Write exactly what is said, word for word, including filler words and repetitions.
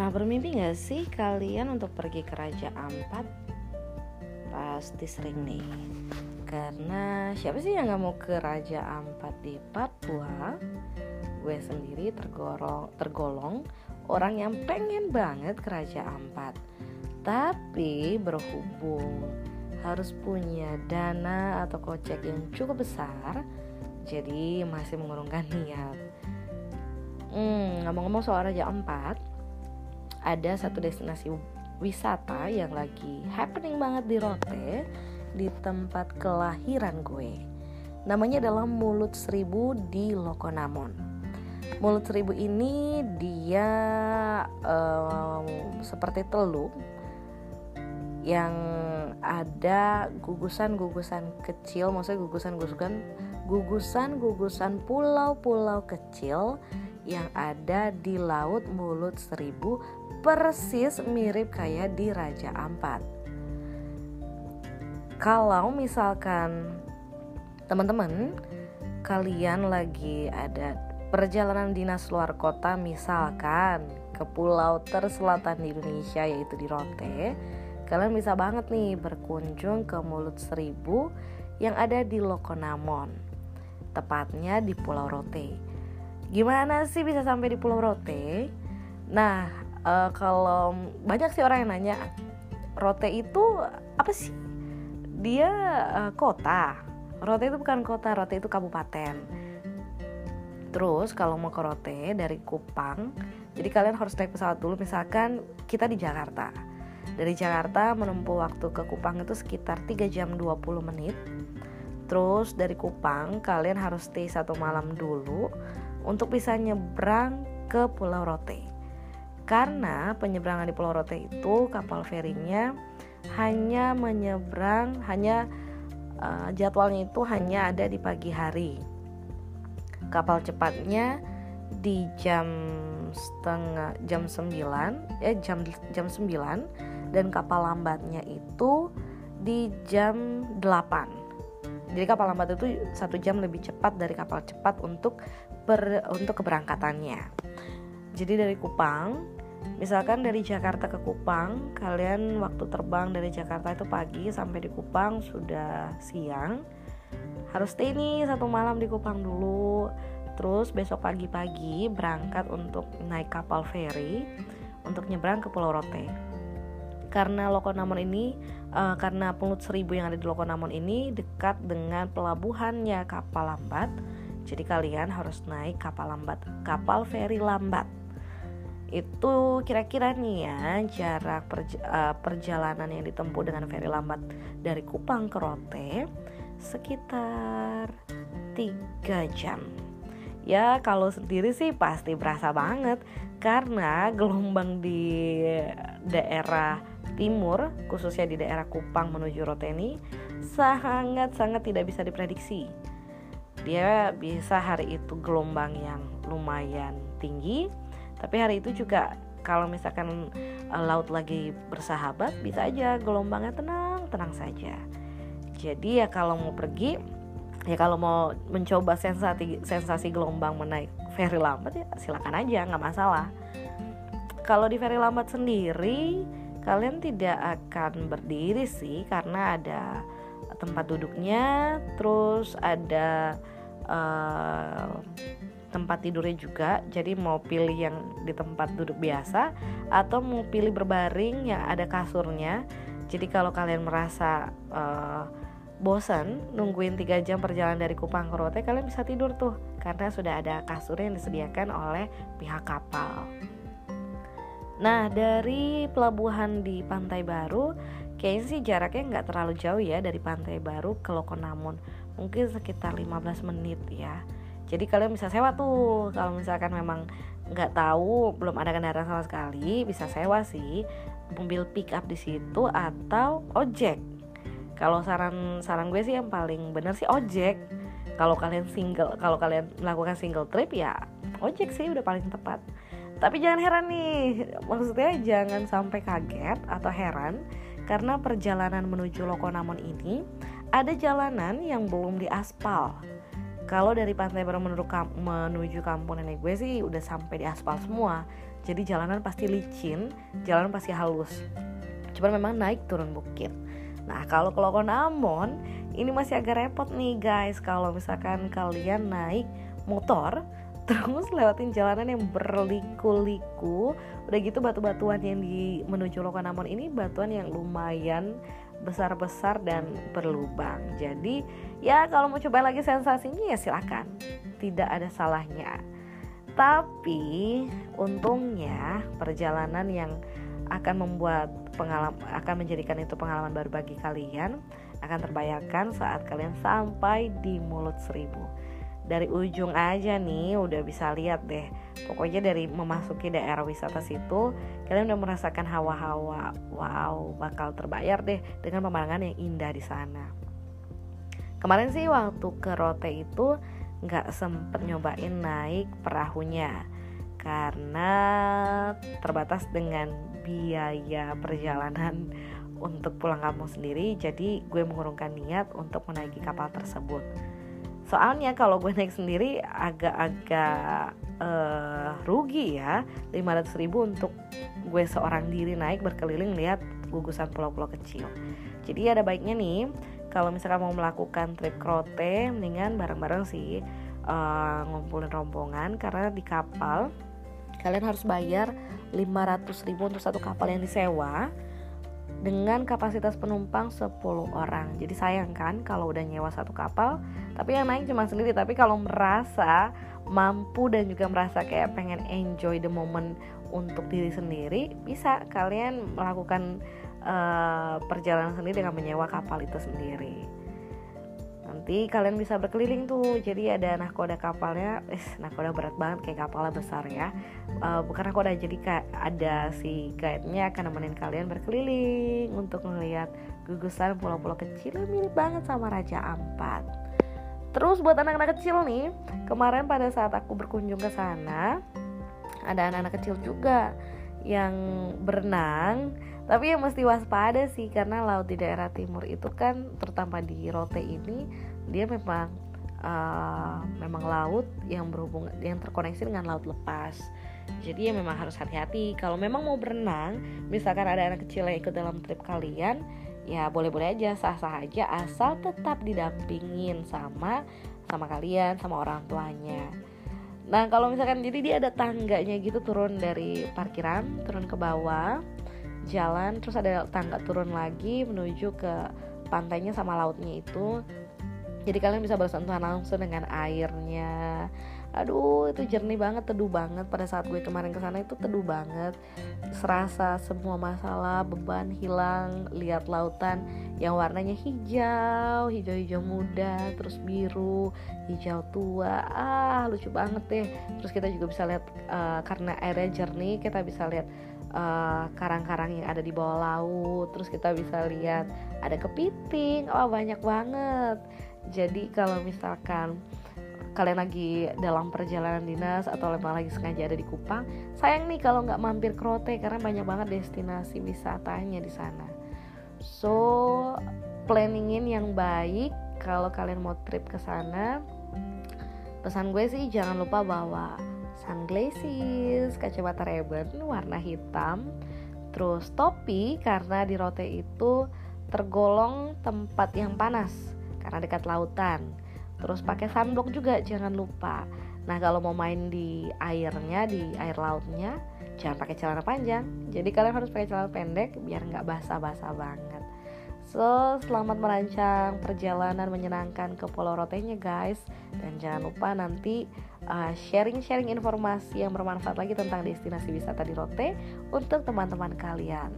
Pernah bermimpi gak sih kalian untuk pergi ke Raja Ampat? Pasti sering nih. Karena siapa sih yang gak mau ke Raja Ampat di Papua? Gue sendiri tergolong, tergolong orang yang pengen banget ke Raja Ampat. Tapi berhubung harus punya dana atau kocek yang cukup besar, jadi masih mengurungkan niat. Hmm, ngomong-ngomong soal Raja Ampat, ada satu destinasi wisata yang lagi happening banget di Rote, di tempat kelahiran gue. Namanya adalah Mulut Seribu di Lokonamon. Mulut Seribu ini dia um, seperti teluk yang ada gugusan-gugusan kecil, maksudnya gugusan-gugusan gugusan-gugusan pulau-pulau kecil yang ada di laut Mulut Seribu, persis mirip kayak di Raja Ampat. Kalau misalkan teman-teman kalian lagi ada perjalanan dinas luar kota, misalkan ke pulau terselatan di Indonesia yaitu di Rote, kalian bisa banget nih berkunjung ke Mulut Seribu yang ada di Lokonamon, tepatnya di Pulau Rote. Gimana sih bisa sampai di Pulau Rote? Nah, e, kalau banyak sih orang yang nanya, Rote itu apa sih? Dia uh, kota. Rote itu bukan kota, Rote itu kabupaten. Terus kalau mau ke Rote dari Kupang, jadi kalian harus naik pesawat dulu. Misalkan kita di Jakarta, dari Jakarta menempuh waktu ke Kupang itu sekitar tiga jam dua puluh menit. Terus dari Kupang kalian harus stay satu malam dulu untuk bisa nyebrang ke Pulau Rote. Karena penyeberangan di Pulau Rote itu kapal ferinya hanya menyeberang, hanya uh, jadwalnya itu hanya ada di pagi hari. Kapal cepatnya di jam setengah jam sembilan, eh jam jam sembilan, dan kapal lambatnya itu di jam delapan. Jadi kapal lambat itu satu jam lebih cepat dari kapal cepat untuk per, untuk keberangkatannya. Jadi dari Kupang, misalkan dari Jakarta ke Kupang, kalian waktu terbang dari Jakarta itu pagi, sampai di Kupang sudah siang. Harus stay nih satu malam di Kupang dulu. Terus besok pagi-pagi berangkat untuk naik kapal feri untuk nyebrang ke Pulau Rote. Karena Lokonamon ini, uh, karena Mulut Seribu yang ada di Lokonamon ini dekat dengan pelabuhannya kapal lambat, jadi kalian harus naik kapal lambat, kapal feri lambat. Itu kira-kira nih ya jarak perj- uh, perjalanan yang ditempuh dengan feri lambat dari Kupang ke Rote sekitar tiga jam. Ya kalau sendiri sih pasti berasa banget, karena gelombang di daerah timur, khususnya di daerah Kupang menuju Rote ini sangat-sangat tidak bisa diprediksi. Dia bisa hari itu gelombang yang lumayan tinggi, tapi hari itu juga kalau misalkan uh, laut lagi bersahabat, bisa aja gelombangnya tenang-tenang saja. Jadi ya kalau mau pergi, ya kalau mau mencoba sensasi, sensasi gelombang menaik feri lambat, ya silakan aja, gak masalah. Kalau di feri lambat sendiri, kalian tidak akan berdiri sih, karena ada tempat duduknya, terus ada Uh, tempat tidurnya juga. Jadi mau pilih yang di tempat duduk biasa atau mau pilih berbaring yang ada kasurnya. Jadi kalau kalian merasa uh, bosan nungguin tiga jam perjalanan dari Kupang ke Rote, kalian bisa tidur tuh karena sudah ada kasur yang disediakan oleh pihak kapal. Nah, dari pelabuhan di Pantai Baru, kayaknya sih jaraknya nggak terlalu jauh ya dari Pantai Baru ke Lokonamon, mungkin sekitar lima belas menit ya. Jadi kalian bisa sewa tuh, kalau misalkan memang nggak tahu, belum ada kendaraan sama sekali, bisa sewa sih mobil pick up di situ atau ojek. Kalau saran saran gue sih yang paling benar sih ojek. Kalau kalian single, kalau kalian melakukan single trip ya ojek sih udah paling tepat. Tapi jangan heran nih, maksudnya jangan sampai kaget atau heran karena perjalanan menuju Lokonamon ini ada jalanan yang belum diaspal. Kalau dari Pantai Baru menuju kampung nenek gue sih udah sampai di aspal semua, jadi jalanan pasti licin, jalanan pasti halus, cuman memang naik turun bukit. Nah kalau ke Lokonamon ini masih agak repot nih guys, kalau misalkan kalian naik motor terus lewatin jalanan yang berliku-liku, udah gitu batu-batuan yang di menuju Lokonamon ini batuan yang lumayan besar-besar dan berlubang. Jadi ya kalau mau cobain lagi sensasinya ya silakan, tidak ada salahnya. Tapi untungnya perjalanan yang akan membuat pengalaman, akan menjadikan itu pengalaman baru bagi kalian akan terbayarkan saat kalian sampai di Mulut Seribu. Dari ujung aja nih udah bisa lihat deh. Pokoknya dari memasuki daerah wisata situ, kalian udah merasakan hawa-hawa. Wow, bakal terbayar deh dengan pemandangan yang indah di sana. Kemarin sih waktu ke Rote itu nggak sempet nyobain naik perahunya karena terbatas dengan biaya perjalanan untuk pulang kampung sendiri. Jadi gue mengurungkan niat untuk menaiki kapal tersebut. Soalnya kalau gue naik sendiri agak-agak uh, rugi ya, lima ratus ribu untuk gue seorang diri naik berkeliling lihat gugusan pulau-pulau kecil. Jadi ada baiknya nih kalau misalkan mau melakukan trip ke Rote, mendingan bareng-bareng sih uh, ngumpulin rombongan, karena di kapal kalian harus bayar lima ratus ribu untuk satu kapal yang disewa dengan kapasitas penumpang sepuluh orang. Jadi sayang kan kalau udah nyewa satu kapal tapi yang naik cuma sendiri. Tapi kalau merasa mampu dan juga merasa kayak pengen enjoy the moment untuk diri sendiri, bisa kalian melakukan uh, perjalanan sendiri dengan menyewa kapal itu sendiri. Nanti kalian bisa berkeliling tuh. Jadi ada nahkoda kapalnya. Eh, nahkoda berat banget, kayak kapalnya besar ya. Uh, bukan nahkoda, jadi ada si guide-nya akan nemenin kalian berkeliling untuk melihat gugusan pulau-pulau kecil yang mirip banget sama Raja Ampat. Terus buat anak-anak kecil nih, kemarin pada saat aku berkunjung ke sana, ada anak-anak kecil juga yang berenang. Tapi yang mesti waspada sih, karena laut di daerah timur itu kan, terutama di Rote ini, dia memang uh, memang laut yang berhubungan, yang terkoneksi dengan laut lepas. Jadi ya memang harus hati-hati. Kalau memang mau berenang, misalkan ada anak kecil yang ikut dalam trip kalian, ya boleh-boleh aja, sah-sah aja, asal tetap didampingin sama sama kalian, sama orang tuanya. Nah kalau misalkan jadi dia ada tangganya gitu, turun dari parkiran, turun ke bawah jalan, terus ada tangga turun lagi menuju ke pantainya sama lautnya itu. Jadi kalian bisa bersentuhan langsung dengan airnya. Aduh, itu jernih banget, teduh banget. Pada saat gue kemarin kesana itu teduh banget. Serasa semua masalah, beban hilang. Lihat lautan yang warnanya hijau, hijau-hijau muda, terus biru, hijau tua. Ah, lucu banget deh. Terus kita juga bisa lihat, uh, karena airnya jernih, kita bisa lihat uh, karang-karang yang ada di bawah laut. Terus kita bisa lihat ada kepiting. Oh, banyak banget. Jadi kalau misalkan kalian lagi dalam perjalanan dinas atau memang lagi sengaja ada di Kupang, sayang nih kalau nggak mampir ke Rote karena banyak banget destinasi wisatanya di sana. So planningin yang baik kalau kalian mau trip ke sana. Pesan gue sih jangan lupa bawa sunglasses, kacamata Ray-Ban warna hitam, terus topi karena di Rote itu tergolong tempat yang panas karena dekat lautan. Terus pakai sunblock juga jangan lupa. Nah kalau mau main di airnya, di air lautnya, jangan pakai celana panjang. Jadi kalian harus pakai celana pendek biar nggak basah-basah banget. So selamat merancang perjalanan menyenangkan ke Pulau Rote-nya guys. Dan jangan lupa nanti uh, sharing-sharing informasi yang bermanfaat lagi tentang destinasi wisata di Rote untuk teman-teman kalian.